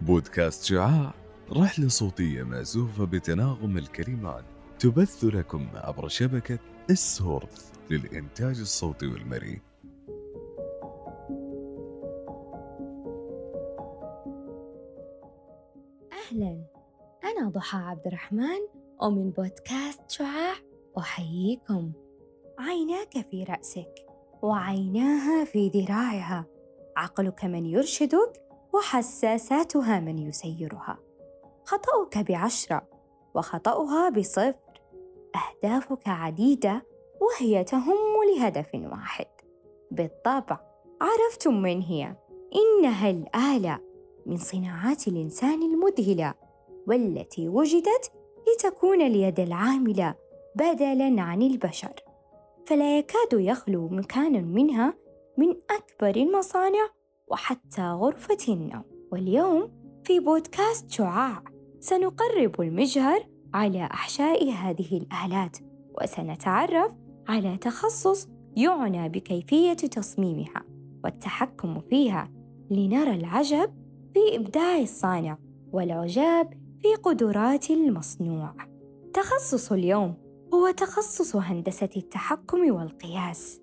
بودكاست شعاع، رحلة صوتية مأزوفة بتناغم الكلمات، تبث لكم عبر شبكة إس هورث للإنتاج الصوتي والمرئي. أهلاً، أنا ضحى عبد الرحمن ومن بودكاست شعاع أحييكم. عيناك في رأسك وعيناها في ذراعها، عقلك من يرشدك وحساساتها من يسيرها. خطأك ب10 وخطأها ب0. أهدافك عديدة وهي تهم لهدف واحد. بالطبع عرفتم من هي، إنها الآلة من صناعات الإنسان المذهلة، والتي وجدت لتكون اليد العاملة بدلاً عن البشر، فلا يكاد يخلو مكان منها من أكبر المصانع وحتى غرفة النوم. واليوم في بودكاست شعاع سنقرب المجهر على أحشاء هذه الآلات، وسنتعرف على تخصص يعنى بكيفية تصميمها والتحكم فيها، لنرى العجب في إبداع الصانع والعجاب في قدرات المصنوع. تخصص اليوم هو تخصص هندسة التحكم والقياس،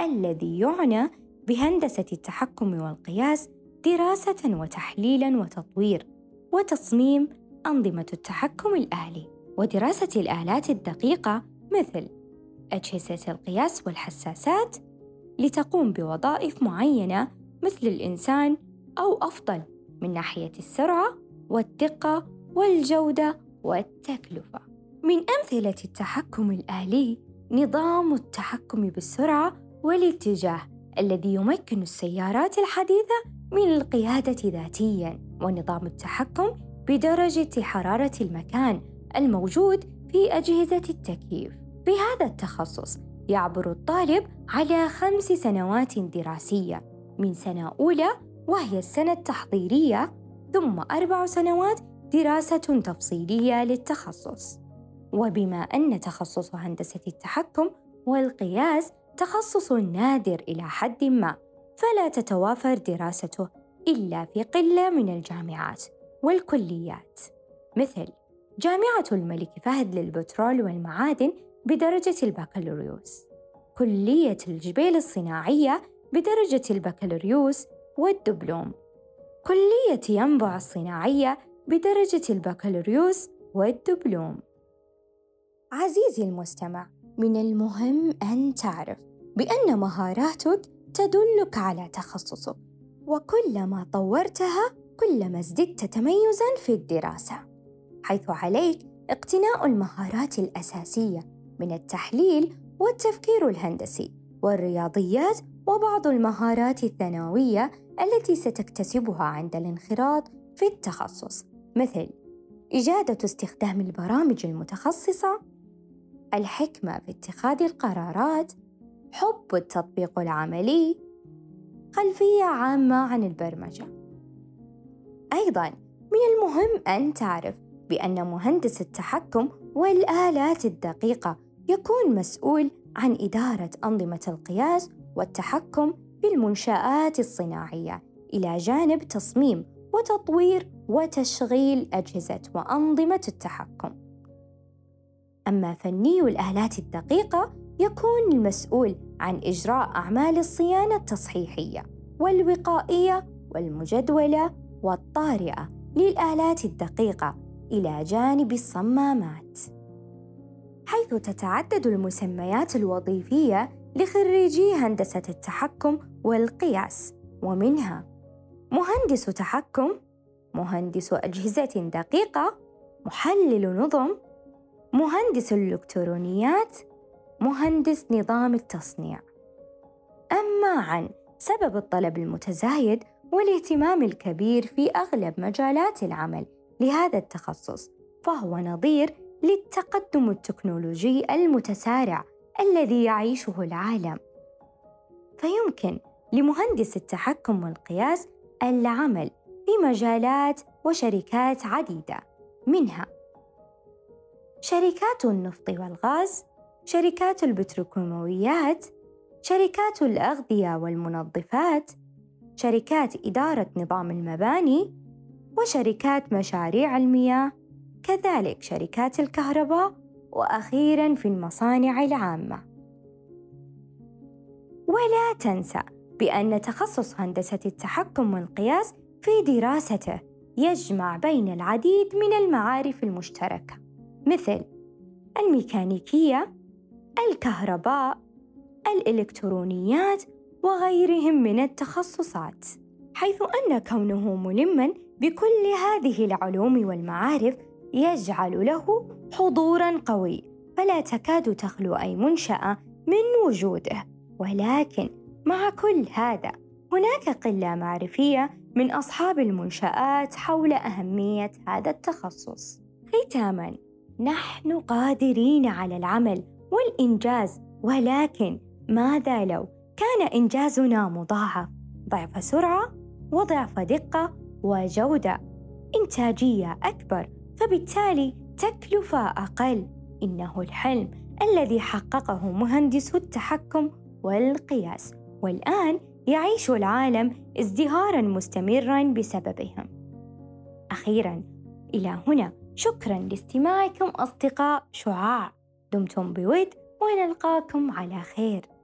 الذي يعنى بهندسة التحكم والقياس دراسة وتحليلاً وتطوير وتصميم أنظمة التحكم الآلي، ودراسة الآلات الدقيقة مثل أجهزة القياس والحساسات لتقوم بوظائف معينة مثل الإنسان أو أفضل، من ناحية السرعة والدقة والجودة والتكلفة. من أمثلة التحكم الآلي نظام التحكم بالسرعة والاتجاه، الذي يمكن السيارات الحديثة من القيادة ذاتياً، ونظام التحكم بدرجة حرارة المكان الموجود في أجهزة التكييف. في هذا التخصص يعبر الطالب على 5 سنوات دراسية، من سنة أولى وهي السنة التحضيرية، ثم 4 سنوات دراسة تفصيلية للتخصص. وبما أن تخصص هندسة التحكم والقياس تخصص نادر إلى حد ما، فلا تتوافر دراسته إلا في قلة من الجامعات والكليات، مثل جامعة الملك فهد للبترول والمعادن بدرجة البكالوريوس، كلية الجبال الصناعية بدرجة البكالوريوس والدبلوم، كلية ينبع الصناعية بدرجة البكالوريوس والدبلوم. عزيزي المستمع، من المهم أن تعرف بأن مهاراتك تدلك على تخصصك، وكلما طورتها كلما ازددت تميزاً في الدراسة، حيث عليك اقتناء المهارات الأساسية من التحليل والتفكير الهندسي والرياضيات، وبعض المهارات الثانوية التي ستكتسبها عند الانخراط في التخصص، مثل إجادة استخدام البرامج المتخصصة، الحكمة في اتخاذ القرارات، حب التطبيق العملي، خلفية عامة عن البرمجة. أيضاً من المهم أن تعرف بأن مهندس التحكم والآلات الدقيقة يكون مسؤول عن إدارة أنظمة القياس والتحكم في المنشآت الصناعية، إلى جانب تصميم وتطوير وتشغيل أجهزة وأنظمة التحكم. أما فني الآلات الدقيقة يكون المسؤول عن إجراء أعمال الصيانة التصحيحية والوقائية والمجدولة والطارئة للآلات الدقيقة، إلى جانب الصمامات، حيث تتعدد المسميات الوظيفية لخريجي هندسة التحكم والقياس، ومنها مهندس تحكم، مهندس أجهزة دقيقة، محلل نظم، مهندس الإلكترونيات، مهندس نظام التصنيع. أما عن سبب الطلب المتزايد والاهتمام الكبير في أغلب مجالات العمل لهذا التخصص، فهو نظير للتقدم التكنولوجي المتسارع الذي يعيشه العالم، فيمكن لمهندس التحكم والقياس العمل في مجالات وشركات عديدة، منها شركات النفط والغاز، شركات البتروكيماويات، شركات الأغذية والمنظفات، شركات إدارة نظام المباني، وشركات مشاريع المياه، كذلك شركات الكهرباء، وأخيراً في المصانع العامة. ولا تنسى بأن تخصص هندسة التحكم والقياس في دراسته يجمع بين العديد من المعارف المشتركة مثل الميكانيكية، الكهرباء، الإلكترونيات وغيرهم من التخصصات، حيث أن كونه ملماً بكل هذه العلوم والمعارف يجعل له حضوراً قوي، فلا تكاد تخلو أي منشأة من وجوده. ولكن مع كل هذا هناك قلة معرفية من أصحاب المنشآت حول أهمية هذا التخصص. ختاماً، نحن قادرين على العمل والإنجاز، ولكن ماذا لو كان إنجازنا مضاعف، ضعف سرعة وضعف دقة وجودة، إنتاجية أكبر، فبالتالي تكلفة أقل. إنه الحلم الذي حققه مهندسو التحكم والقياس، والآن يعيش العالم ازدهاراً مستمراً بسببهم. أخيراً، إلى هنا شكراً لاستماعكم أصدقاء شعاع، دمتم بود ونلقاكم على خير.